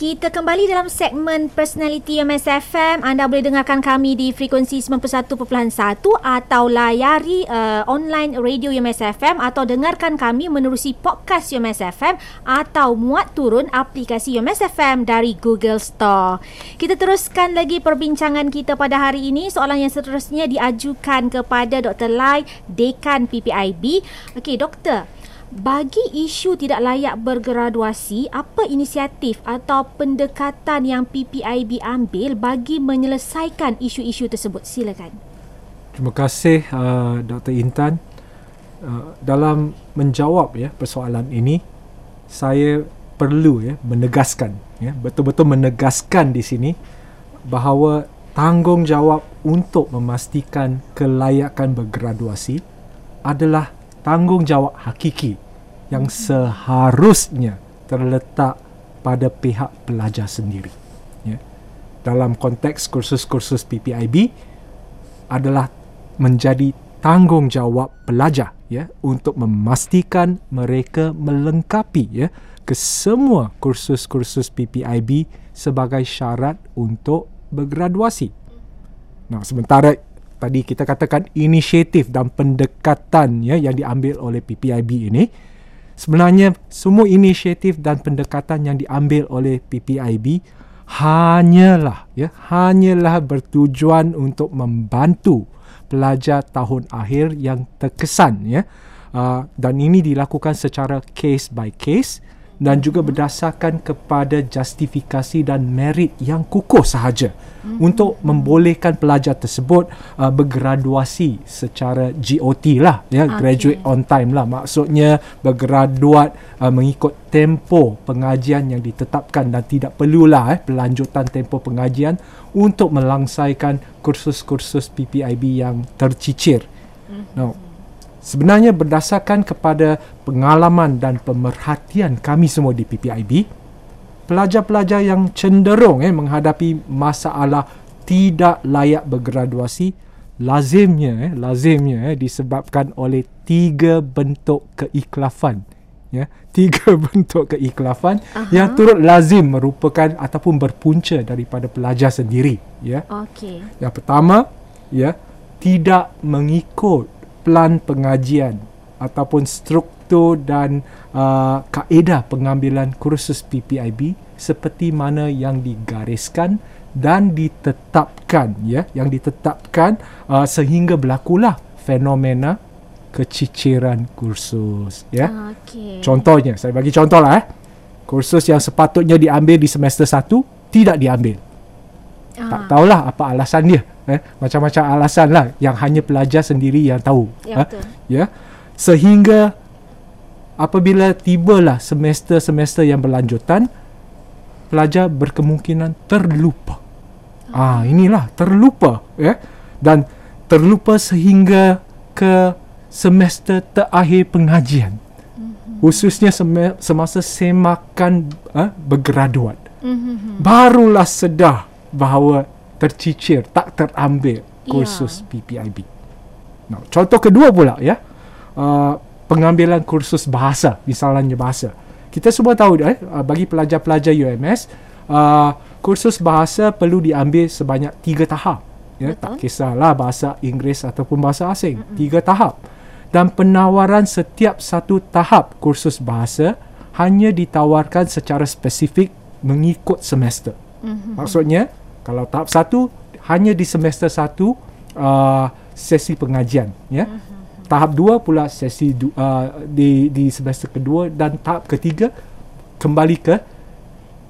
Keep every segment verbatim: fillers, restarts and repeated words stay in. Kita kembali dalam segmen Personality U M S F M. Anda boleh dengarkan kami di frekuensi sembilan puluh satu perpuluhan satu atau layari uh, online radio U M S F M atau dengarkan kami menerusi podcast U M S F M atau muat turun aplikasi U M S F M dari Google Store. Kita teruskan lagi perbincangan kita pada hari ini. Soalan yang seterusnya diajukan kepada Doktor Lai, Dekan P P I B. Okey, doktor, bagi isu tidak layak bergraduasi, apa inisiatif atau pendekatan yang P P I B ambil bagi menyelesaikan isu-isu tersebut? Silakan. Terima kasih uh, Doktor Intan. Uh, dalam menjawab ya persoalan ini, saya perlu ya menegaskan ya, betul-betul menegaskan di sini bahawa tanggungjawab untuk memastikan kelayakan bergraduasi adalah tanggungjawab hakiki yang seharusnya terletak pada pihak pelajar sendiri. Ya. Dalam konteks kursus-kursus P P I B adalah menjadi tanggungjawab pelajar ya, untuk memastikan mereka melengkapi ya, kesemua kursus-kursus P P I B sebagai syarat untuk bergraduasi. Nah, sementara tadi kita katakan inisiatif dan pendekatan ya, yang diambil oleh P P I B ini. Sebenarnya semua inisiatif dan pendekatan yang diambil oleh P P I B hanyalah ya, hanyalah bertujuan untuk membantu pelajar tahun akhir yang terkesan ya. Uh, dan ini dilakukan secara case by case dan juga berdasarkan kepada justifikasi dan merit yang kukuh sahaja mm-hmm. untuk membolehkan pelajar tersebut uh, bergraduasi secara G O T lah, ya, okay. graduate on time lah. Maksudnya bergraduat uh, mengikut tempo pengajian yang ditetapkan dan tidak perlulah eh, pelanjutan tempo pengajian untuk melangsaikan kursus-kursus P P I B yang tercicir. Mm-hmm. No. Sebenarnya berdasarkan kepada pengalaman dan pemerhatian kami semua di P P I B, pelajar-pelajar yang cenderung eh, menghadapi masalah tidak layak bergraduasi lazimnya eh, lazimnya eh, disebabkan oleh tiga bentuk keikhlafan. Ya, tiga bentuk keikhlafan Aha. yang turut lazim merupakan ataupun berpunca daripada pelajar sendiri. Ya. Okay. Yang pertama, ya, tidak mengikut plan pengajian ataupun struktur dan uh, kaedah pengambilan kursus P P I B seperti mana yang digariskan dan ditetapkan ya, yang ditetapkan uh, sehingga berlakulah fenomena keciciran kursus ya. Okay. Contohnya, saya bagi contoh lah eh. kursus yang sepatutnya diambil di semester satu tidak diambil. Ah. Tak tahulah apa alasan dia. Eh, macam-macam alasan lah yang hanya pelajar sendiri yang tahu ya, eh, ya. Sehingga apabila tibalah semester-semester yang berlanjutan, pelajar berkemungkinan terlupa oh. ah, inilah terlupa ya. Dan terlupa sehingga ke semester terakhir pengajian mm-hmm. khususnya sem- semasa semakan eh, bergraduat mm-hmm. barulah sedar bahawa tercicir, tak terambil kursus yeah. P P I B. Nah, contoh kedua pula ya, uh, pengambilan kursus bahasa, misalnya bahasa. Kita semua tahu eh, bagi pelajar-pelajar U M S, uh, kursus bahasa perlu diambil sebanyak tiga tahap. Ya, tak kisahlah bahasa Inggeris ataupun bahasa asing. Mm-mm. Tiga tahap. Dan penawaran setiap satu tahap kursus bahasa hanya ditawarkan secara spesifik mengikut semester. Mm-hmm. Maksudnya, kalau tahap satu, hanya di semester satu uh, sesi pengajian ya. Uh-huh. Tahap dua pula sesi du, uh, di, di semester kedua. Dan tahap ketiga kembali ke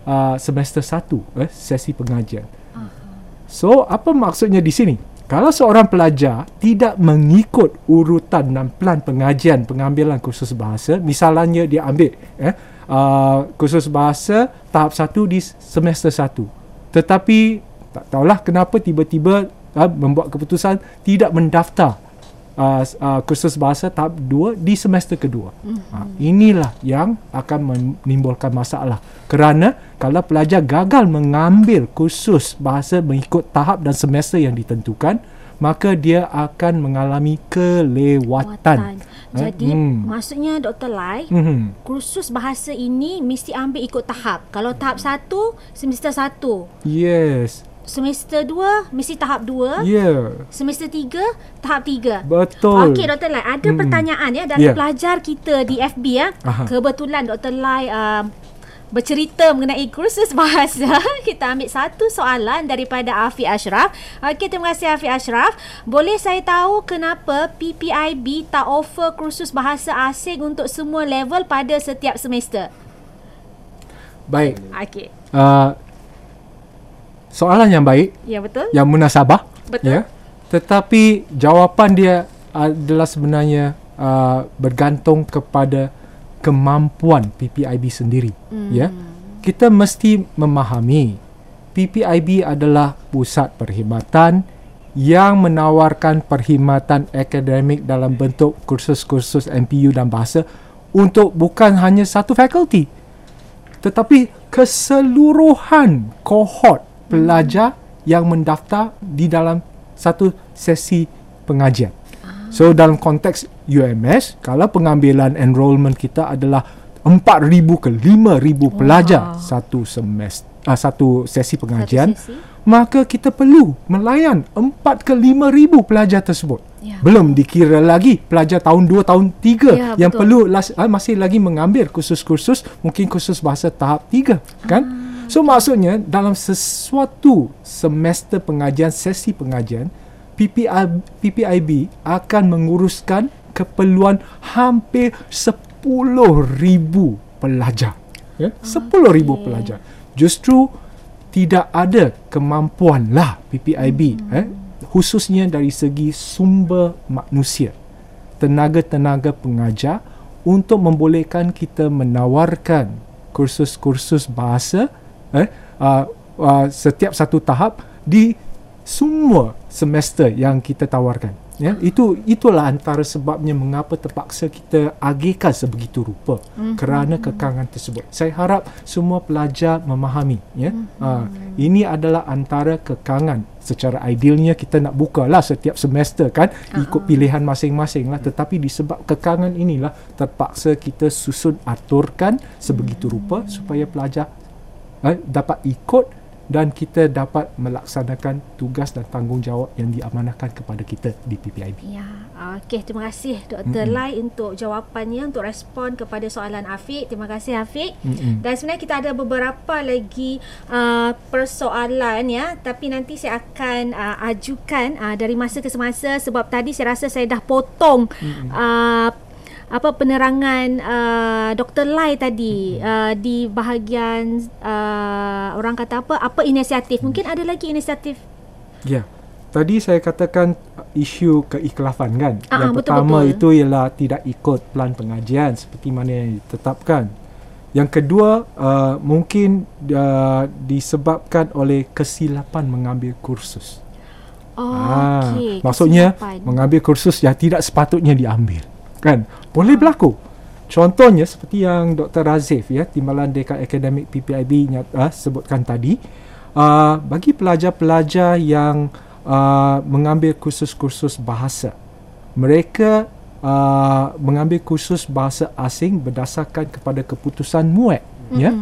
uh, semester satu eh, sesi pengajian. Uh-huh. So apa maksudnya di sini? Kalau seorang pelajar tidak mengikut urutan dan plan pengajian pengambilan kursus bahasa, misalnya dia ambil eh, uh, kursus bahasa tahap satu di semester satu, tetapi tak tahulah kenapa tiba-tiba uh, membuat keputusan tidak mendaftar uh, uh, kursus bahasa tahap dua di semester kedua. Mm-hmm. Uh, inilah yang akan menimbulkan masalah. Kerana kalau pelajar gagal mengambil kursus bahasa mengikut tahap dan semester yang ditentukan, maka dia akan mengalami kelewatan. Watan. Jadi hmm. maksudnya Doktor Lai, hmm. kursus bahasa ini mesti ambil ikut tahap. Kalau tahap satu, semester satu. Yes. Semester dua, mesti tahap dua. Yeah. Semester tiga, tahap tiga. Betul. Okey, Doktor Lai, ada hmm. pertanyaan ya dari yeah. pelajar kita di F B ya. Aha. Kebetulan Doktor Lai uh, bercerita mengenai kursus bahasa. Kita ambil satu soalan daripada Afif Ashraf. Okey, terima kasih Afif Ashraf. Boleh saya tahu kenapa P P I B tak offer kursus bahasa asing untuk semua level pada setiap semester? Baik. Okey. Uh, soalan yang baik. Ya, betul. Yang munasabah. Betul. Ya. Tetapi jawapan dia adalah sebenarnya uh, bergantung kepada kemampuan P P I B sendiri. Mm. Ya, kita mesti memahami P P I B adalah pusat perkhidmatan yang menawarkan perkhidmatan akademik dalam bentuk kursus-kursus M P U dan bahasa untuk bukan hanya satu fakulti, tetapi keseluruhan kohort pelajar mm. yang mendaftar di dalam satu sesi pengajian. So, dalam konteks U M S, kalau pengambilan enrolment kita adalah empat ribu ke lima ribu pelajar wow. satu semester, uh, satu sesi pengajian, satu sesi. Maka kita perlu melayan empat ke lima ribu pelajar tersebut. Yeah. Belum dikira lagi pelajar tahun dua, tahun tiga yeah, yang betul. perlu las, uh, masih lagi mengambil kursus-kursus, mungkin kursus bahasa tahap tiga, kan? Ah. So, maksudnya dalam sesuatu semester pengajian, sesi pengajian, P P I B akan menguruskan keperluan hampir sepuluh ribu pelajar. Yeah? sepuluh ribu okay. pelajar. Justru tidak ada kemampuan lah P P I B. Hmm. Eh? Khususnya dari segi sumber manusia. Tenaga-tenaga pengajar untuk membolehkan kita menawarkan kursus-kursus bahasa eh? uh, uh, setiap satu tahap di semua semester yang kita tawarkan. Ya, itu itulah antara sebabnya mengapa terpaksa kita agihkan sebegitu rupa mm-hmm. kerana kekangan tersebut. Saya harap semua pelajar memahami. Ya, mm-hmm. uh, ini adalah antara kekangan. Secara idealnya kita nak buka lah setiap semester kan, uh-huh. ikut pilihan masing-masing lah. Tetapi disebab kekangan inilah terpaksa kita susun aturkan sebegitu rupa mm-hmm. supaya pelajar uh, dapat ikut dan kita dapat melaksanakan tugas dan tanggungjawab yang diamanahkan kepada kita di P P I B. Ya, okey, terima kasih Doktor Mm-mm. Lai untuk jawapannya, untuk respon kepada soalan Afiq. Terima kasih Afiq. Mm-mm. Dan sebenarnya kita ada beberapa lagi uh, persoalan ya, tapi nanti saya akan uh, ajukan uh, dari masa ke masa sebab tadi saya rasa saya dah potong uh, apa penerangan uh, Doktor Lai tadi uh, di bahagian uh, orang kata apa apa inisiatif. Mungkin ada lagi inisiatif. Ya. Tadi saya katakan isu keikhlafan kan. Aa, yang betul, pertama betul. itu ialah tidak ikut pelan pengajian seperti mana yang ditetapkan. Yang kedua uh, mungkin uh, disebabkan oleh kesilapan mengambil kursus. Oh, ah, okey. Maksudnya kesilapan. Mengambil kursus yang tidak sepatutnya diambil. Kan boleh berlaku. Contohnya seperti yang Doktor Razif ya, Timbalan Dekan Akademik P P I B nyata, sebutkan tadi, uh, bagi pelajar-pelajar yang uh, mengambil kursus-kursus bahasa, mereka uh, mengambil kursus bahasa asing berdasarkan kepada keputusan MUET. Mm-hmm. Ya,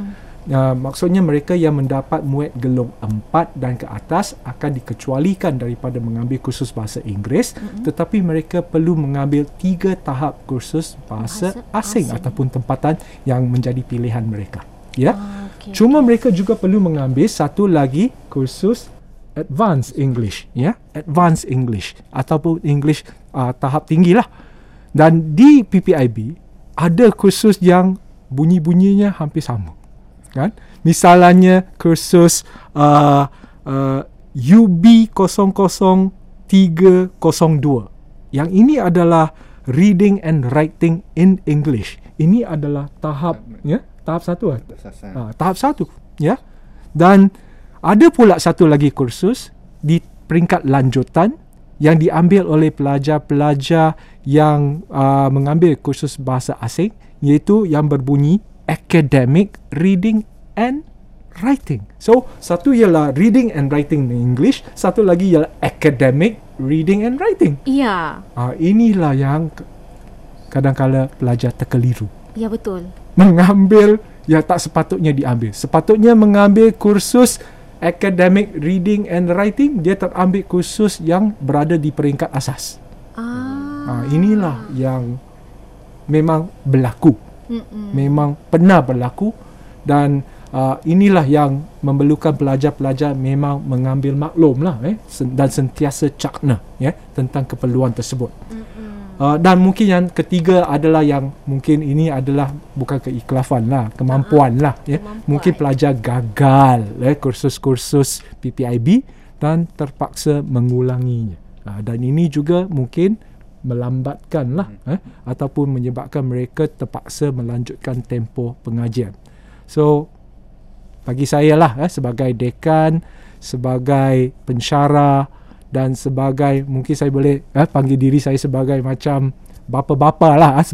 uh, maksudnya mereka yang mendapat MUET gelung empat dan ke atas akan dikecualikan daripada mengambil kursus bahasa Inggeris, mm-hmm. tetapi mereka perlu mengambil tiga tahap kursus bahasa asing, asing ataupun tempatan yang menjadi pilihan mereka. Ya, yeah? ah, okay, cuma okay. mereka juga perlu mengambil satu lagi kursus Advanced English, ya, yeah? Advanced English ataupun English uh, tahap tinggi lah. Dan di P P I B ada kursus yang bunyi-bunyinya hampir sama. Kan? Misalnya kursus uh, uh, U B zero zero three zero two. Yang ini adalah Reading and Writing in English. Ini adalah tahap ya, tahap satu lah. Ha, tahap satu ya. Dan ada pula satu lagi kursus di peringkat lanjutan yang diambil oleh pelajar-pelajar yang uh, mengambil kursus bahasa asing, iaitu yang berbunyi Academic Reading and Writing. So, satu ialah Reading and Writing in English, satu lagi ialah Academic reading and writing. Ya. Ah, inilah yang kadang-kadang pelajar terkeliru. Ya, betul. Mengambil yang tak sepatutnya diambil. Sepatutnya mengambil kursus academic reading and writing, dia terambil kursus yang berada di peringkat asas. Ah. Ah, inilah yang memang berlaku. Mm-mm. Memang pernah berlaku dan Uh, inilah yang memerlukan pelajar-pelajar memang mengambil maklumlah eh, sen- dan sentiasa cakna yeah, tentang keperluan tersebut. Uh, dan mungkin yang ketiga adalah yang mungkin ini adalah bukan keikhlafan lah, kemampuan uh-huh. lah. Yeah. Kemampuan. Mungkin pelajar gagal eh, kursus-kursus P P I B dan terpaksa mengulanginya. Uh, dan ini juga mungkin melambatkanlah eh, ataupun menyebabkan mereka terpaksa melanjutkan tempoh pengajian. So bagi saya lah eh, sebagai dekan, sebagai pensyarah dan sebagai mungkin saya boleh eh, panggil diri saya sebagai macam bapa-bapa lah, eh,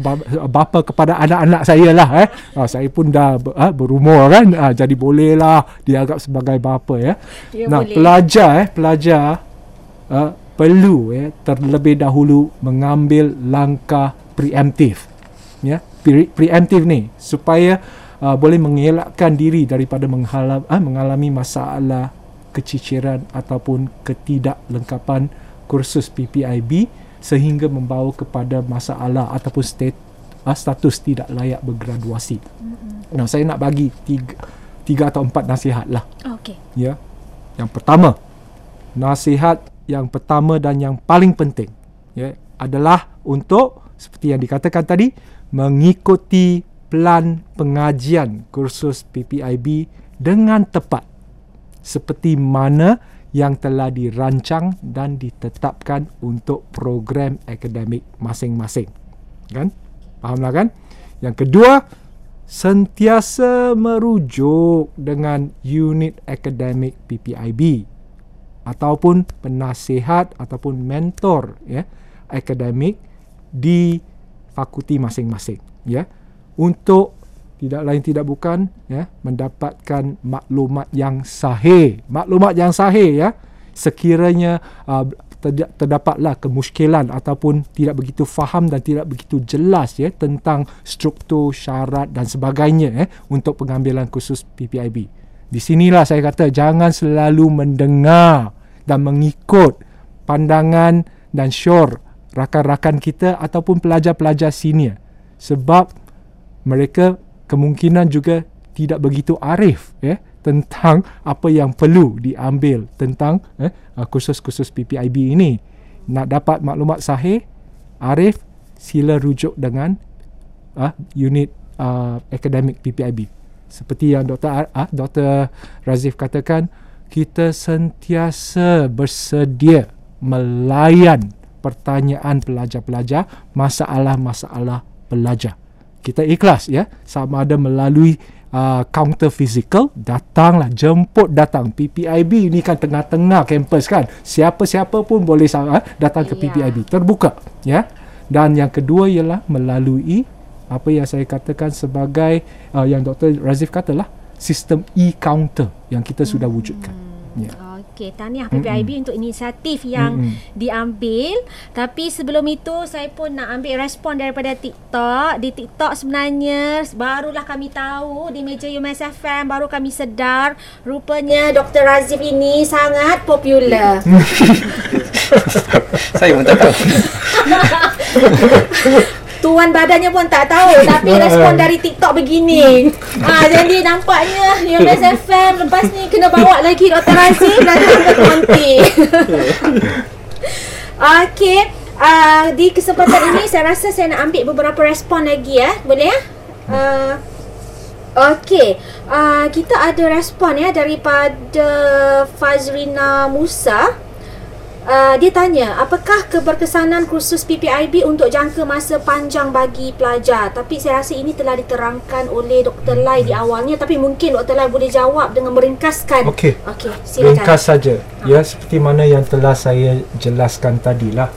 bapa kepada anak-anak saya lah. Eh. Ah, saya pun dah eh, berumur kan, ah, jadi boleh lah dianggap sebagai bapa ya. Dia nah boleh. pelajar eh, pelajar eh, perlu eh, terlebih dahulu mengambil langkah preemptif, ya Pre- preemptif ni supaya Uh, boleh mengelakkan diri daripada menghalam, uh, mengalami masalah keciciran ataupun ketidaklengkapan kursus P P I B sehingga membawa kepada masalah ataupun stat, uh, status tidak layak bergraduasi. Mm-hmm. Nah, saya nak bagi tiga, tiga atau empat nasihat lah. Okay. Ya, yang pertama, nasihat yang pertama dan yang paling penting ya, adalah untuk seperti yang dikatakan tadi, mengikuti plan pengajian kursus P P I B dengan tepat seperti mana yang telah dirancang dan ditetapkan untuk program akademik masing-masing. Kan? Fahamlah kan? Yang kedua, sentiasa merujuk dengan unit akademik P P I B ataupun penasihat ataupun mentor ya, akademik di fakulti masing-masing ya. Untuk tidak lain tidak bukan ya, mendapatkan maklumat yang sahih. Maklumat yang sahih ya, sekiranya uh, terdapatlah kemusykilan ataupun tidak begitu faham dan tidak begitu jelas ya, tentang struktur, syarat dan sebagainya ya, untuk pengambilan kursus P P I B. Di sinilah saya kata jangan selalu mendengar dan mengikut pandangan dan syur rakan-rakan kita ataupun pelajar-pelajar senior. Sebab mereka kemungkinan juga tidak begitu arif ya, tentang apa yang perlu diambil tentang eh, kursus-kursus P P I B ini. Nak dapat maklumat sahih, arif, sila rujuk dengan uh, unit uh, akademik P P I B. Seperti yang Doktor Ar- uh, Doktor Razif katakan, kita sentiasa bersedia melayan pertanyaan pelajar-pelajar, masalah-masalah pelajar. Kita ikhlas ya, sama ada melalui uh, counter physical, datanglah, jemput datang. P P I B ni kan tengah-tengah kampus kan, siapa-siapa pun boleh uh, datang ke P P I B, terbuka ya. Dan yang kedua ialah melalui apa yang saya katakan sebagai uh, yang Doktor Razif katalah sistem e-counter yang kita hmm. sudah wujudkan ya. Okey, tahniah P P I B mm-hmm. untuk inisiatif yang mm-hmm. diambil. Tapi sebelum itu, saya pun nak ambil respon daripada TikTok. Di TikTok sebenarnya, barulah kami tahu di meja U M S F M, baru kami sedar, rupanya Doktor Razif ini sangat popular. Saya pun tak tahu. Tuan badannya pun tak tahu, tapi respon dari TikTok begini. Ah, jadi nampaknya U M S F M lepas ni kena bawa lagi Doktor Razif datang ke konti. Okey, uh, di kesempatan ini saya rasa saya nak ambil beberapa respon lagi ya. Boleh ya? Uh, Okey, uh, kita ada respon ya daripada Fazrina Musa. Uh, dia tanya, apakah keberkesanan kursus P P I B untuk jangka masa panjang bagi pelajar? Tapi saya rasa ini telah diterangkan oleh Doktor Lai di awalnya, tapi mungkin Doktor Lai boleh jawab dengan meringkaskan. Okey, okay, silakan. Ringkas saja. Ha. Ya, seperti mana yang telah saya jelaskan tadilah.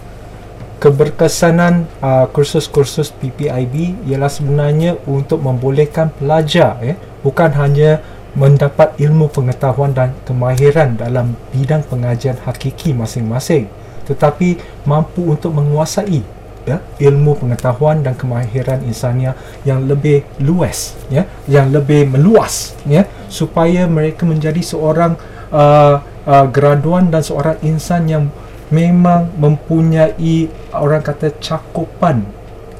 Keberkesanan uh, kursus-kursus P P I B ialah sebenarnya untuk membolehkan pelajar eh, bukan hanya mendapat ilmu pengetahuan dan kemahiran dalam bidang pengajian hakiki masing-masing, tetapi mampu untuk menguasai ya, ilmu pengetahuan dan kemahiran insania yang lebih luas ya, yang lebih meluas ya, supaya mereka menjadi seorang uh, uh, graduan dan seorang insan yang memang mempunyai orang kata cakupan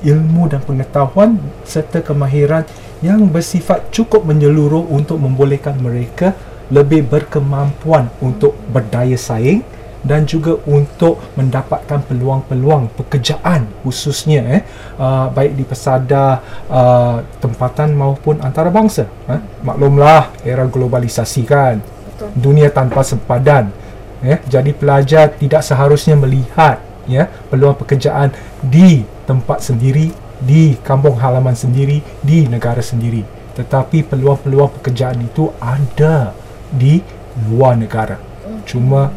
ilmu dan pengetahuan serta kemahiran yang bersifat cukup menyeluruh untuk membolehkan mereka lebih berkemampuan untuk berdaya saing dan juga untuk mendapatkan peluang-peluang pekerjaan khususnya eh, uh, baik di pesada uh, tempatan maupun antarabangsa. Eh. Maklumlah era globalisasi kan, betul. Dunia tanpa sempadan. Eh. Jadi pelajar tidak seharusnya melihat ya, peluang pekerjaan di tempat sendiri, di kampung halaman sendiri, di negara sendiri. Tetapi peluang-peluang pekerjaan itu ada di luar negara. Cuma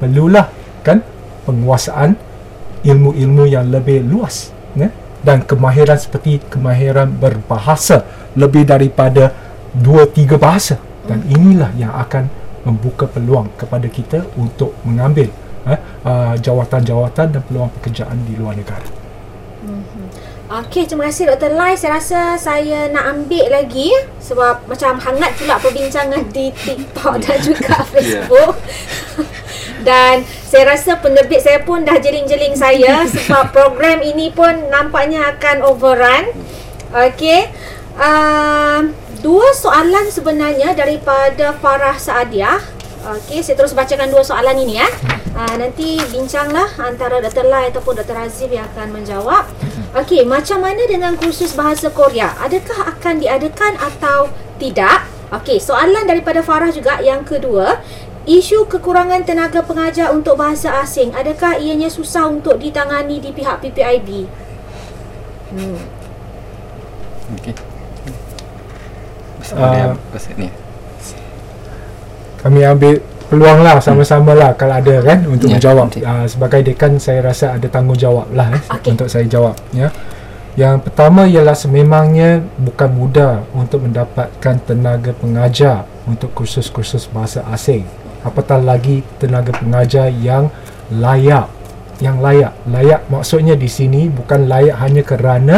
perlulah kan penguasaan ilmu-ilmu yang lebih luas ya? Dan kemahiran seperti kemahiran berbahasa lebih daripada dua tiga bahasa, dan inilah yang akan membuka peluang kepada kita untuk mengambil eh, uh, jawatan-jawatan dan peluang pekerjaan di luar negara. Okey, terima kasih Doktor Lai. Saya rasa saya nak ambil lagi sebab macam hangat pula perbincangan di TikTok dan juga Facebook. Yeah. Dan saya rasa penerbit saya pun dah jeling-jeling saya sebab program ini pun nampaknya akan overrun. Okey, uh, dua soalan sebenarnya daripada Farah Saadia. Okey, saya terus bacakan dua soalan ini ya. Uh, nanti bincanglah antara Doktor Lai ataupun Doktor Razif yang akan menjawab. Okey, macam mana dengan kursus bahasa Korea? Adakah akan diadakan atau tidak? Okey, soalan daripada Farah juga yang kedua. Isu kekurangan tenaga pengajar untuk bahasa asing, adakah ianya susah untuk ditangani di pihak P P I B? Hmm. Okey. Uh, kami ambil peluanglah sama-samalah hmm. kalau ada kan untuk ya, menjawab. Uh, sebagai dekan saya rasa ada tanggungjawablah eh, okay. untuk saya jawab ya. Yang pertama ialah sememangnya bukan mudah untuk mendapatkan tenaga pengajar untuk kursus-kursus bahasa asing. Apatah lagi tenaga pengajar yang layak. Yang layak. Layak maksudnya di sini bukan layak hanya kerana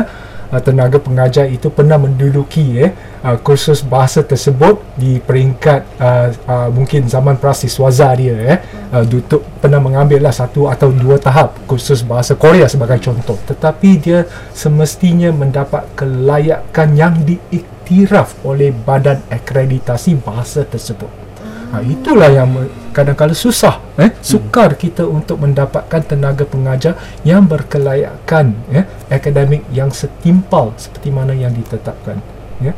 uh, tenaga pengajar itu pernah menduduki eh, uh, kursus bahasa tersebut di peringkat uh, uh, mungkin zaman prasiswaza dia. Eh. Uh, Datuk pernah mengambillah satu atau dua tahap kursus bahasa Korea sebagai contoh, tetapi dia semestinya mendapat kelayakan yang diiktiraf oleh badan akreditasi bahasa tersebut. Ha, itulah yang kadang-kadang susah, eh? sukar kita untuk mendapatkan tenaga pengajar yang berkelayakan eh? akademik yang setimpal seperti mana yang ditetapkan. Ya?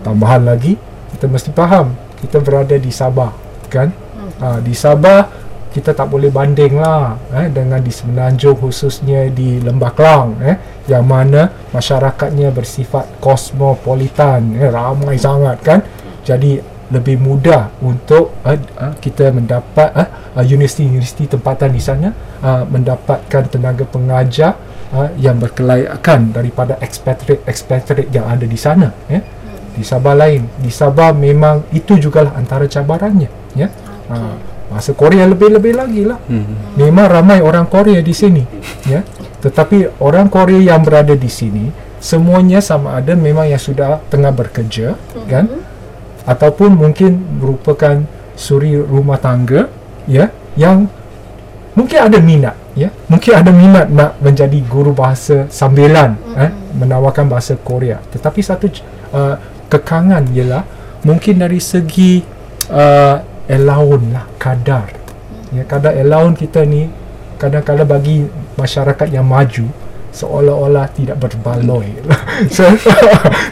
Tambahan lagi, kita mesti faham kita berada di Sabah kan. Ha, di Sabah kita tak boleh banding lah eh, dengan di Semenanjung, khususnya di Lembah Klang eh, yang mana masyarakatnya bersifat kosmopolitan eh, ramai sangat kan. Jadi lebih mudah untuk eh, kita mendapat eh, universiti-universiti tempatan di sana eh, mendapatkan tenaga pengajar eh, yang berkelayakan daripada expatriate-expatriate yang ada di sana eh. Di Sabah lain, di Sabah memang itu jugalah antara cabarannya ya. Ha, bahasa Korea lebih-lebih lagi lah. hmm. Memang ramai orang Korea di sini ya? Tetapi orang Korea yang berada di sini semuanya sama ada memang yang sudah tengah bekerja hmm. kan, ataupun mungkin merupakan suri rumah tangga ya, yang mungkin ada minat ya, mungkin ada minat nak menjadi guru bahasa sambilan hmm. eh, menawarkan bahasa Korea. Tetapi satu uh, kekangan ialah mungkin dari segi uh, allowance lah, kadar ya, kadar allowance kita ni kadang-kadang bagi masyarakat yang maju seolah-olah tidak berbaloi. so,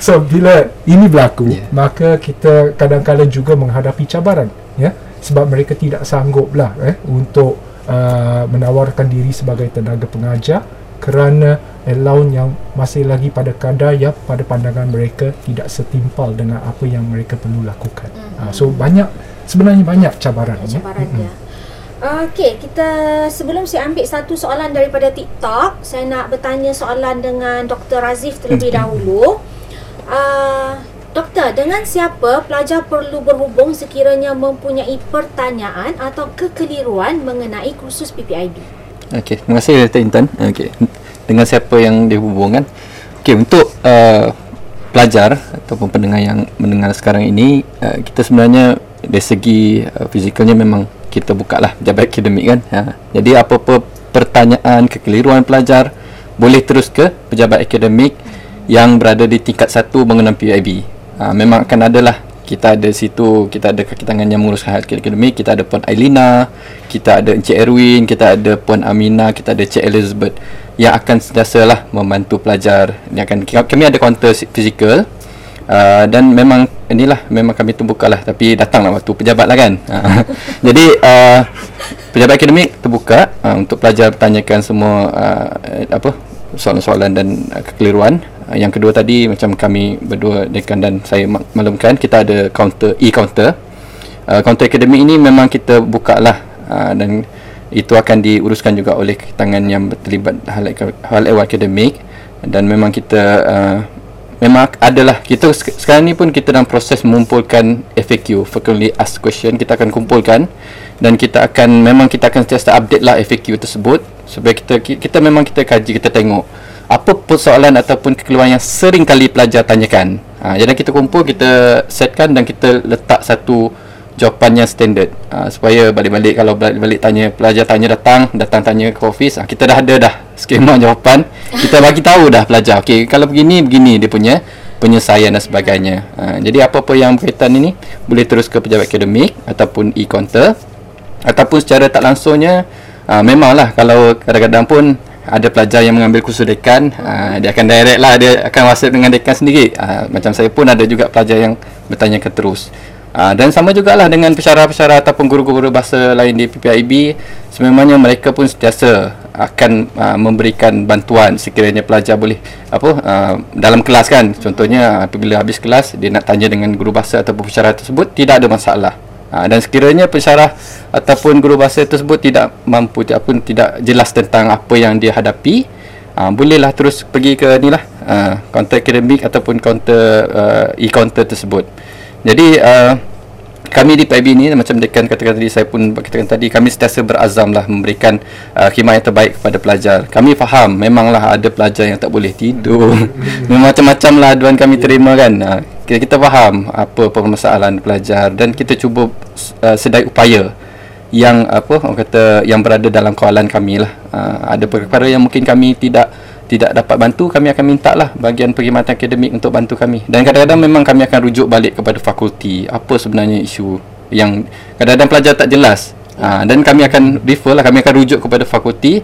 so bila ini berlaku yeah. maka kita kadang-kadang juga menghadapi cabaran ya, sebab mereka tidak sanggup lah eh, untuk uh, menawarkan diri sebagai tenaga pengajar kerana allowance yang masih lagi pada kadar yang pada pandangan mereka tidak setimpal dengan apa yang mereka perlu lakukan. uh, so banyak Sebenarnya banyak cabaran. Cabaran dia. Mm-hmm. Okey, kita sebelum saya ambil satu soalan daripada TikTok, saya nak bertanya soalan dengan Doktor Razif terlebih dahulu. Uh, Doktor, dengan siapa pelajar perlu berhubung sekiranya mempunyai pertanyaan atau kekeliruan mengenai kursus P P I B? Okey, terima kasih Doktor Intan. Okey, dengan siapa yang dihubungkan? Okey, untuk uh, pelajar ataupun pendengar yang mendengar sekarang ini, uh, kita sebenarnya dari segi uh, fizikalnya memang kita buka lah jabat akademik kan. Ha. Jadi apa-apa pertanyaan, kekeliruan pelajar boleh terus ke pejabat akademik yang berada di tingkat satu bangunan P P I B. Ha, memang akan adalah, kita ada situ, kita ada kaki tangan yang mengurus hal akademik, kita ada Puan Ailina, kita ada Encik Erwin, kita ada Puan Amina, kita ada Cik Elizabeth yang akan sentiasalah membantu pelajar. Yang akan kami ada kaunter fizikal, uh, dan memang inilah, memang kami terbuka lah, tapi datanglah waktu pejabat lah kan. Jadi uh, pejabat akademik terbuka uh, untuk pelajar tanyakan semua uh, apa soalan-soalan dan uh, kekeliruan. Yang kedua tadi, macam kami berdua, Dekan dan saya, maklumkan kita ada counter, e-counter. Uh, counter akademik ini memang kita buka lah, uh, dan itu akan diuruskan juga oleh tangan yang terlibat hal, hal ehwal akademik. Dan memang kita uh, memang adalah, kita sekarang ni pun kita dalam proses mengumpulkan F A Q, frequently asked question. Kita akan kumpulkan dan kita akan, memang kita akan sentiasa update lah F A Q tersebut, supaya kita, kita memang kita kaji, kita tengok apa persoalan ataupun kekeliruan yang sering kali pelajar tanyakan. Ha, jadi kita kumpul, kita setkan dan kita letak satu jawapannya standard, ha, supaya balik-balik kalau balik-balik tanya, pelajar tanya datang, datang tanya ke office, ha, kita dah ada dah skema jawapan, kita bagi tahu dah pelajar, okey kalau begini begini dia punya penyelesaian dan sebagainya. Ha, jadi apa-apa yang berkaitan ini boleh terus ke pejabat akademik ataupun e-counter ataupun secara tak langsungnya. Ha, memanglah kalau kadang-kadang pun ada pelajar yang mengambil kursus dekan, aa, dia akan direct lah, dia akan WhatsApp dengan dekan sendiri. Aa, macam saya pun ada juga pelajar yang bertanyakan terus. Aa, dan sama jugalah dengan pensyarah-pensyarah ataupun guru-guru bahasa lain di P P I B. Sememangnya mereka pun sentiasa akan aa, memberikan bantuan sekiranya pelajar boleh apa aa, dalam kelas kan. Contohnya apabila habis kelas dia nak tanya dengan guru bahasa ataupun pensyarah tersebut, tidak ada masalah. Ha, dan sekiranya pensyarah ataupun guru bahasa tersebut tidak mampu ataupun tidak jelas tentang apa yang dia hadapi, ha, bolehlah terus pergi ke ni lah, ha, kaunter akademik ataupun kaunter uh, e-kaunter tersebut. Jadi uh, kami di P I B ni, macam Dekan katakan tadi, saya pun katakan tadi, kami sentiasa berazam lah memberikan uh, khidmat yang terbaik kepada pelajar. Kami faham memanglah ada pelajar yang tak boleh tidur, macam-macam lah aduan kami terima kan. Ha, kita, kita faham apa permasalahan pelajar dan kita cuba uh, sedaya upaya yang apa orang kata yang berada dalam kawalan kami lah. Uh, ada perkara yang mungkin kami tidak tidak dapat bantu, kami akan minta lah bahagian perkhidmatan akademik untuk bantu kami. Dan kadang-kadang memang kami akan rujuk balik kepada fakulti apa sebenarnya isu yang kadang-kadang pelajar tak jelas. Uh, dan kami akan refer lah, kami akan rujuk kepada fakulti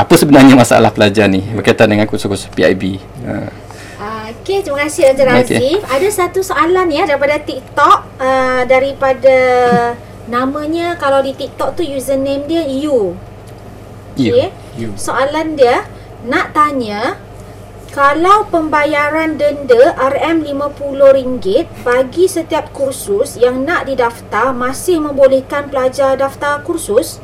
apa sebenarnya masalah pelajar ni berkaitan dengan kursus-kursus P I B. Uh. Okey, terima kasih Doktor Razif. Okay. Ada satu soalan ya daripada TikTok, uh, daripada namanya kalau di TikTok tu username dia You. Okey. Soalan dia nak tanya, kalau pembayaran denda R M lima puluh ringgit bagi setiap kursus yang nak didaftar masih membolehkan pelajar daftar kursus?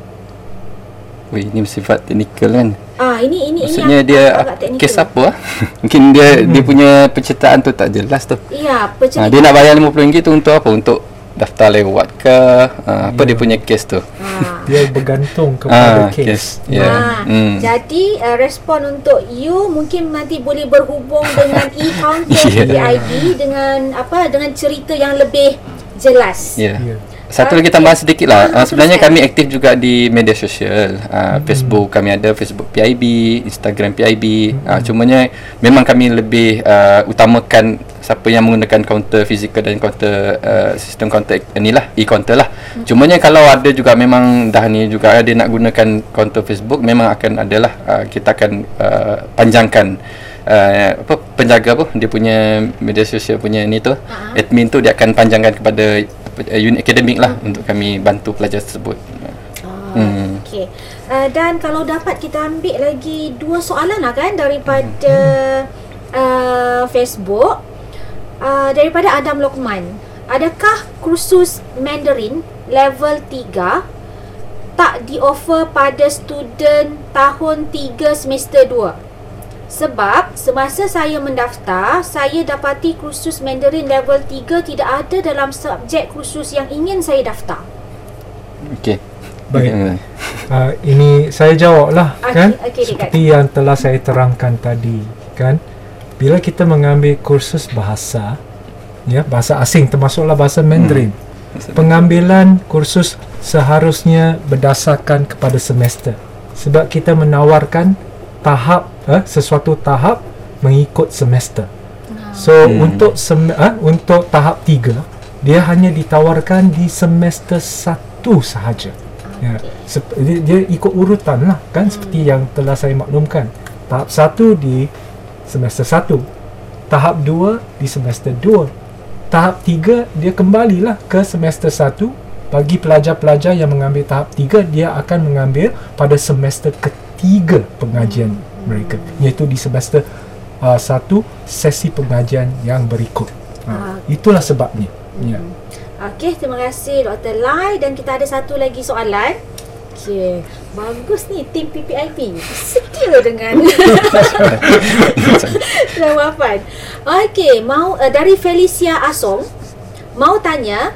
Weh, ini sifat teknikal kan. Ah, ini ini maksudnya ini dia agak kes apa? Mungkin dia hmm. dia punya penceritaan tu tak jelas tu. Ya, penceritaan. Ha, dia nak bayar lima puluh ringgit tu untuk apa? Untuk daftar lewat ke? Ha, apa ya. Dia punya kes tu? Ha. Dia bergantung kepada ha, kes. Ya. Yeah. Ha. Hmm. Jadi uh, respon untuk You mungkin nanti boleh berhubung dengan e-counter yeah. P I B dengan apa dengan cerita yang lebih jelas. Ya. Yeah. Yeah. Satu lagi tambahan sedikit lah, uh, sebenarnya kami aktif juga di media sosial, uh, mm-hmm. Facebook, kami ada Facebook P I B, Instagram P I B, mm-hmm. uh, cumanya memang kami lebih uh, utamakan siapa yang menggunakan kaunter fizikal dan kaunter uh, sistem kaunter ni lah, e-kaunter lah. Mm-hmm. Cumanya kalau ada juga memang dah ni juga ada nak gunakan kaunter Facebook, memang akan adalah uh, kita akan uh, panjangkan Uh, apa penjaga apa dia punya media sosial punya ni tu, uh-huh. admin tu dia akan panjangkan kepada uh, unit akademik lah, uh-huh. untuk kami bantu pelajar tersebut. Oh, hmm. Okey. Uh, dan kalau dapat kita ambil lagi dua soalan lah kan daripada uh, Facebook, uh, daripada Adam Lokman. Adakah kursus Mandarin level tiga tak di-offer pada student tahun tiga semester dua? Sebab semasa saya mendaftar, saya dapati kursus Mandarin level tiga tidak ada dalam subjek kursus yang ingin saya daftar. Okey. Baik. uh, ini saya jawablah, okay, kan, okay, seperti dekat. yang telah saya terangkan tadi, kan, bila kita mengambil kursus bahasa, ya, bahasa asing termasuklah bahasa Mandarin, hmm. pengambilan kursus seharusnya berdasarkan kepada semester, sebab kita menawarkan tahap eh, sesuatu tahap mengikut semester. So hmm. untuk sem, eh, untuk tahap tiga dia hanya ditawarkan di semester satu sahaja. Ya. Sep- dia, dia ikut urutan lah, kan, hmm. seperti yang telah saya maklumkan. Tahap satu di semester satu, tahap dua di semester dua, tahap tiga dia kembalilah ke semester satu. Bagi pelajar-pelajar yang mengambil tahap tiga, dia akan mengambil pada semester ketiga pengajian hmm. mereka, iaitu di semester uh, satu sesi pengajian yang berikut. Ha. Itulah sebabnya. Ya. Okey, terima kasih Doktor Lai, dan kita ada satu lagi soalan. Okey, bagus ni tim P P I B. Skill dengan jawapan. Okey, mau uh, dari Felicia Asong mau tanya,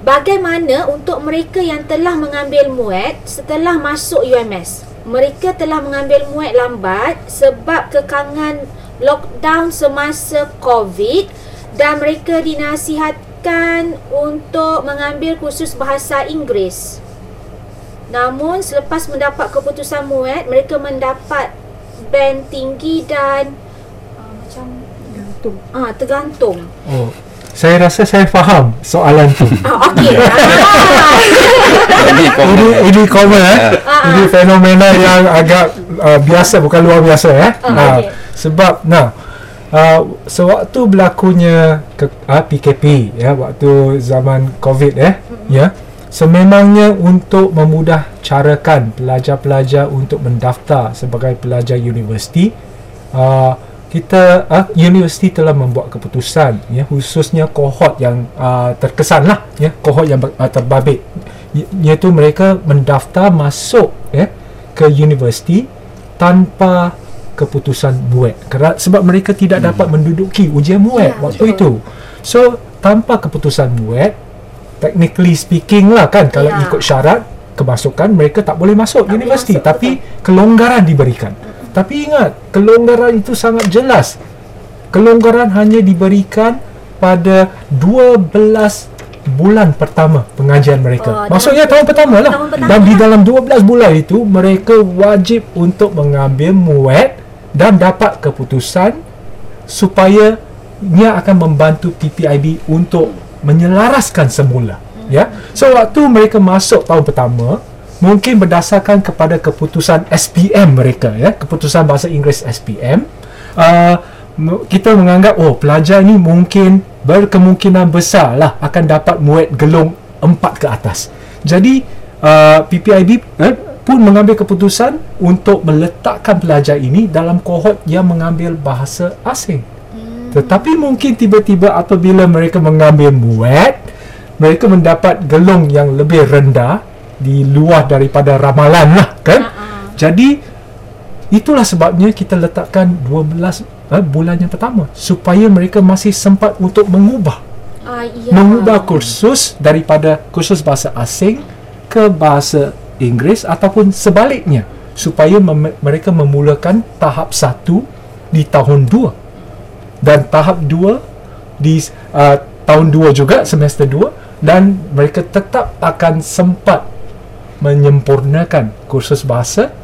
bagaimana untuk mereka yang telah mengambil MUET setelah masuk U M S? Mereka telah mengambil MUET lambat sebab kekangan lockdown semasa COVID, dan mereka dinasihati untuk mengambil kursus bahasa Inggeris. Namun selepas mendapat keputusan MUET, mereka mendapat band tinggi dan uh, macam tergantung. Ah, tergantung. Oh, saya rasa saya faham soalan tu. Ah, okey. ini ini common eh. Uh-huh. Ini fenomena yang agak uh, biasa, bukan luar biasa eh. Uh, okay. uh, sebab nah Uh, sewaktu berlakunya ke, uh, P K P, ya, waktu zaman COVID, eh, mm-hmm. ya, sememangnya untuk memudahcarakan pelajar-pelajar untuk mendaftar sebagai pelajar universiti, uh, kita uh, universiti telah membuat keputusan, ya, khususnya kohort yang uh, terkesanlah, ya, kohort yang ber, uh, terbabit, I, iaitu mereka mendaftar masuk, ya, ke universiti tanpa keputusan MUET, kerana sebab mereka tidak hmm. dapat menduduki ujian MUET, yeah, waktu betul. itu. So tanpa keputusan MUET, technically speaking lah, kan, yeah. kalau ikut syarat kemasukan, mereka tak boleh masuk tak universiti masuk, tapi betul. kelonggaran diberikan. hmm. Tapi ingat, kelonggaran itu sangat jelas. Kelonggaran hanya diberikan pada dua belas bulan pertama pengajian mereka. Oh, maksudnya tahun pertama lah. Tahun pertama. Dan di dalam dua belas bulan itu, mereka wajib untuk mengambil MUET dan dapat keputusan supaya ia akan membantu P P I B untuk menyelaraskan semula. Ya, so waktu mereka masuk tahun pertama, mungkin berdasarkan kepada keputusan S P M mereka, ya, keputusan bahasa Inggeris S P M, uh, kita menganggap, oh, pelajar ni mungkin berkemungkinan besar lah akan dapat MUET gelong empat ke atas. Jadi uh, P P I B eh, pun mengambil keputusan untuk meletakkan pelajar ini dalam kohort yang mengambil bahasa asing. hmm. Tetapi mungkin tiba-tiba apabila mereka mengambil MUET, mereka mendapat gelong yang lebih rendah, di luar daripada ramalan lah, kan. uh-huh. Jadi itulah sebabnya kita letakkan dua belas bulan yang pertama, supaya mereka masih sempat untuk mengubah ah, ya. mengubah kursus daripada kursus bahasa asing ke bahasa Inggeris, ataupun sebaliknya, supaya mem- mereka memulakan tahap satu di tahun dua, dan tahap dua di uh, tahun dua juga, semester dua, dan mereka tetap akan sempat menyempurnakan kursus bahasa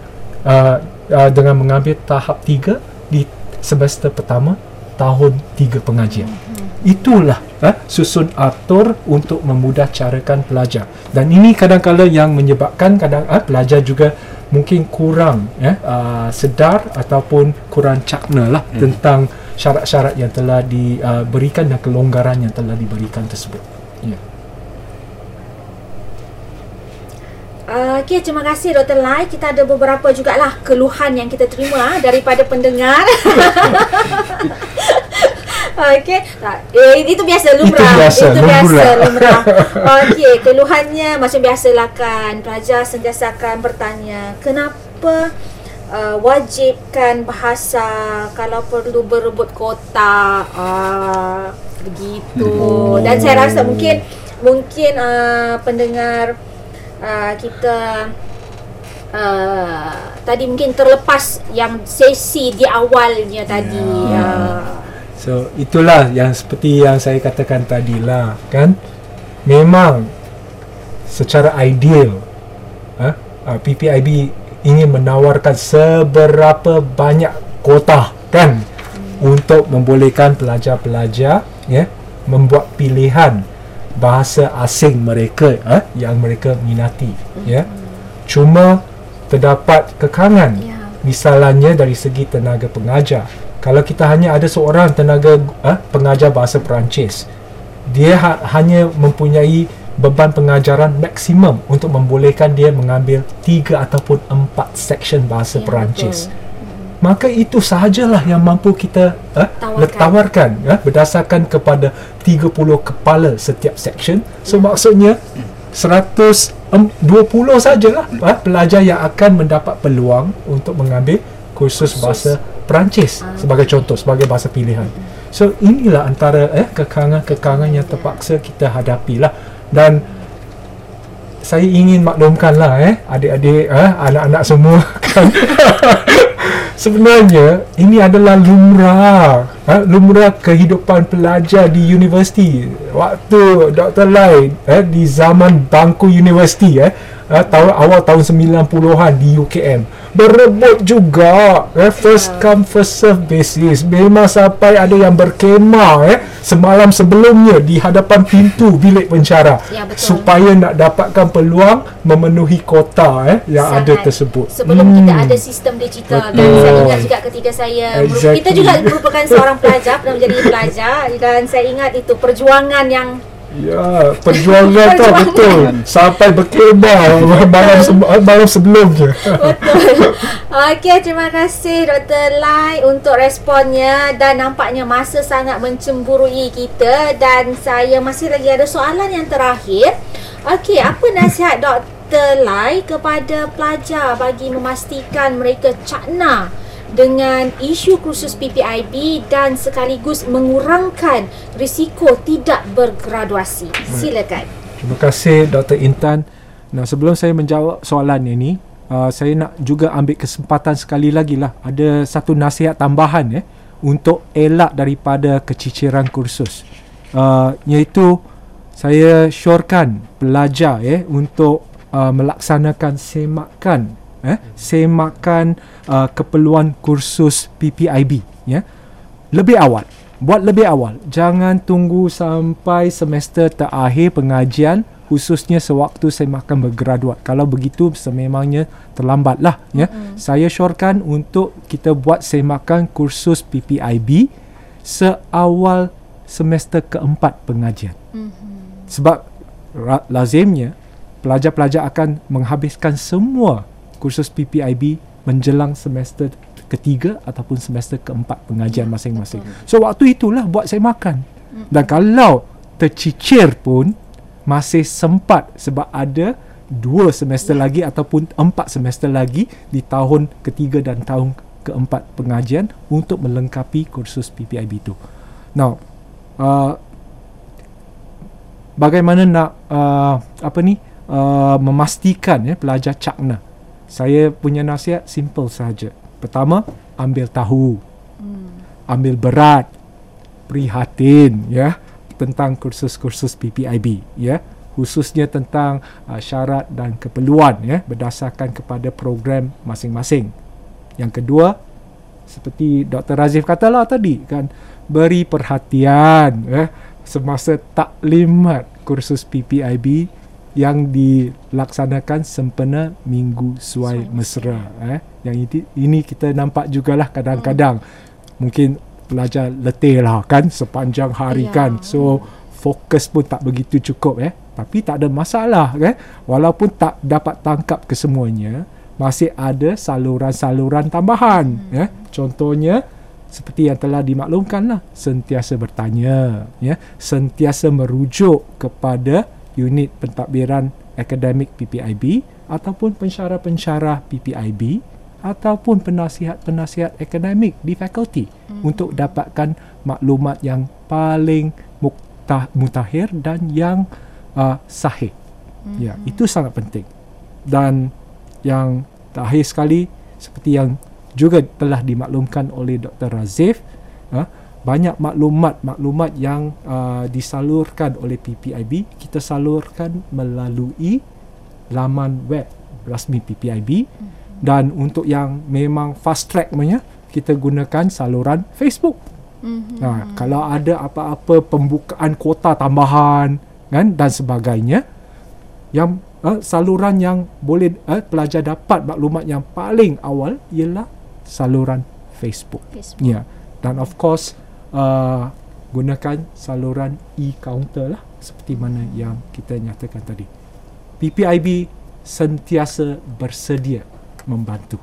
uh, uh, dengan mengambil tahap tiga di semester pertama tahun tiga pengajian. Itulah eh, susun atur untuk memudahcarakan pelajar, dan ini kadang-kadang yang menyebabkan kadang eh, pelajar juga mungkin kurang eh, uh, sedar ataupun kurang cakna lah hmm. tentang syarat-syarat yang telah diberikan dan kelonggaran yang telah diberikan tersebut. Ya. Yeah. Okey, terima kasih Doktor Lai. Kita ada beberapa jugalah keluhan yang kita terima daripada pendengar. Okey, eh, itu biasa lumrah. Itu biasa, itu biasa lumrah. lumrah. Okey, keluhannya macam biasalah, kan. Pelajar sentiasa akan bertanya, kenapa uh, wajibkan bahasa kalau perlu berebut kota? Uh, begitu. Oh. Dan saya rasa mungkin mungkin uh, pendengar Uh, kita uh, tadi mungkin terlepas yang sesi di awalnya tadi. Ya. Uh. So itulah yang seperti yang saya katakan tadilah kan. Memang secara ideal ha, P P I B ingin menawarkan seberapa banyak kota kan hmm. untuk membolehkan pelajar-pelajar ya membuat pilihan bahasa asing mereka ha, yang mereka minati ya. Cuma terdapat kekangan ya. Misalnya dari segi tenaga pengajar. Kalau kita hanya ada seorang tenaga ha, pengajar bahasa Perancis, dia ha, hanya mempunyai beban pengajaran maksimum untuk membolehkan dia mengambil tiga ataupun empat section bahasa ya, Perancis. Betul. Maka itu sahajalah yang mampu kita eh, tawarkan, tawarkan eh, berdasarkan kepada tiga puluh kepala setiap section. So, maksudnya seratus dua puluh sajalah eh, pelajar yang akan mendapat peluang untuk mengambil kursus bahasa Perancis sebagai contoh, sebagai bahasa pilihan. So, inilah antara eh, kekangan-kekangan yang terpaksa kita hadapilah. Dan saya ingin maklumkanlah eh, adik-adik, eh, anak-anak semua kan. Sebenarnya ini adalah lumrah ha? lumrah kehidupan pelajar di universiti. Waktu Doktor Lai eh, di zaman bangku universiti eh, tahun, awal tahun sembilan puluhan di U K M berebut juga eh, first come first serve basis. Memang sampai ada yang berkemah eh, semalam sebelumnya di hadapan pintu bilik pencara ya, supaya nak dapatkan peluang memenuhi kota eh, yang sangat ada tersebut. Sebelum hmm. kita ada sistem digital betul. Dan saya ingat juga ketika saya exactly. kita juga merupakan seorang pelajar, pernah menjadi pelajar, dan saya ingat itu perjuangan yang ya, perjuangan tu betul sampai berkebal malam, se- malam sebelumnya. Betul. Okey, terima kasih Doktor Lai untuk responnya, dan nampaknya masa sangat mencemburui kita dan saya masih lagi ada soalan yang terakhir. Okey, apa nasihat Doktor Lai kepada pelajar bagi memastikan mereka cakna dengan isu kursus P P I B dan sekaligus mengurangkan risiko tidak bergraduasi? Silakan. Terima kasih Doktor Intan. Nah, sebelum saya menjawab soalan ini, uh, saya nak juga ambil kesempatan sekali lagi lah, ada satu nasihat tambahan eh, untuk elak daripada keciciran kursus, uh, iaitu saya syorkan pelajar eh, untuk uh, melaksanakan semakan Eh, semakan uh, keperluan kursus P P I B ya. Lebih awal, buat lebih awal. Jangan tunggu sampai semester terakhir pengajian, khususnya sewaktu semakan bergraduat. Kalau begitu sememangnya terlambatlah ya. Mm-hmm. Saya syorkan untuk kita buat semakan kursus P P I B seawal semester keempat pengajian. Mm-hmm. Sebab ra- lazimnya pelajar-pelajar akan menghabiskan semua kursus P P I B menjelang semester ketiga ataupun semester keempat pengajian masing-masing. So, waktu itulah buat saya makan. Dan kalau tercicir pun masih sempat sebab ada dua semester lagi ataupun empat semester lagi di tahun ketiga dan tahun keempat pengajian untuk melengkapi kursus P P I B itu. Now, uh, bagaimana nak uh, apa ni uh, memastikan ya, pelajar cakna? Saya punya nasihat simple sahaja. Pertama, ambil tahu, hmm. ambil berat, prihatin ya tentang kursus-kursus P P I B ya, khususnya tentang uh, syarat dan keperluan ya berdasarkan kepada program masing-masing. Yang kedua, seperti Doktor Razif katalah tadi kan, beri perhatian ya semasa taklimat kursus P P I B yang dilaksanakan sempena Minggu Suai Mesra eh. Yang ini, ini kita nampak jugalah kadang-kadang hmm. mungkin pelajar letih lah kan sepanjang hari yeah. kan, so fokus pun tak begitu cukup eh. Tapi tak ada masalah kan, walaupun tak dapat tangkap kesemuanya, masih ada saluran-saluran tambahan hmm. eh. Contohnya seperti yang telah dimaklumkan lah, sentiasa bertanya ya, sentiasa merujuk kepada unit pentadbiran akademik P P I B ataupun pensyarah-pensyarah P P I B ataupun penasihat-penasihat akademik di fakulti mm-hmm. untuk dapatkan maklumat yang paling muktah, mutakhir dan yang uh, sahih. Mm-hmm. Ya, itu sangat penting. Dan yang Terakhir sekali, seperti yang juga telah dimaklumkan oleh Doktor Razif, ha, banyak maklumat-maklumat yang uh, disalurkan oleh P P I B, kita salurkan melalui laman web rasmi P P I B. Hmm. Dan untuk yang memang fast track punya, kita gunakan saluran Facebook. Mm-hmm. Nah, kalau ada apa-apa pembukaan kuota tambahan kan, dan sebagainya, yang uh, saluran yang boleh uh, pelajar dapat maklumat yang paling awal ialah saluran Facebook. Facebook. Ya. Dan of course uh, gunakan saluran e-counter lah, seperti mana yang kita nyatakan tadi. P P I B sentiasa bersedia membantu.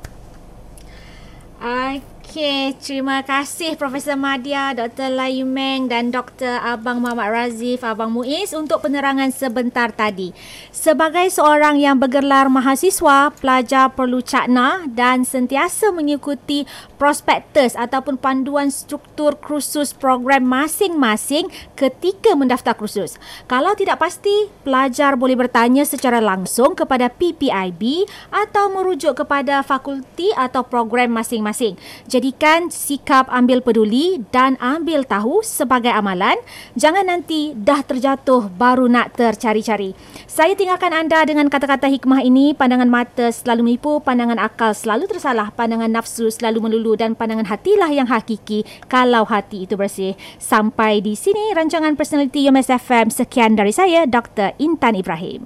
Okey, terima kasih Profesor Madya, Doktor Lai Yew Meng dan Doktor Abang Mohd Razif Abang Muiz untuk penerangan sebentar tadi. Sebagai seorang yang bergelar mahasiswa, pelajar perlu cakna dan sentiasa mengikuti prospektus ataupun panduan struktur kursus program masing-masing ketika mendaftar kursus. Kalau tidak pasti, pelajar boleh bertanya secara langsung kepada P P I B atau merujuk kepada fakulti atau program masing-masing. Jadi jadikan sikap ambil peduli dan ambil tahu sebagai amalan. Jangan nanti dah terjatuh baru nak tercari-cari. Saya tinggalkan anda dengan kata-kata hikmah ini. Pandangan mata selalu menipu, pandangan akal selalu tersalah, pandangan nafsu selalu melulu, dan pandangan hatilah yang hakiki kalau hati itu bersih. Sampai di sini rancangan personaliti U M S F M. Sekian dari saya, Doktor Intan Ibrahim.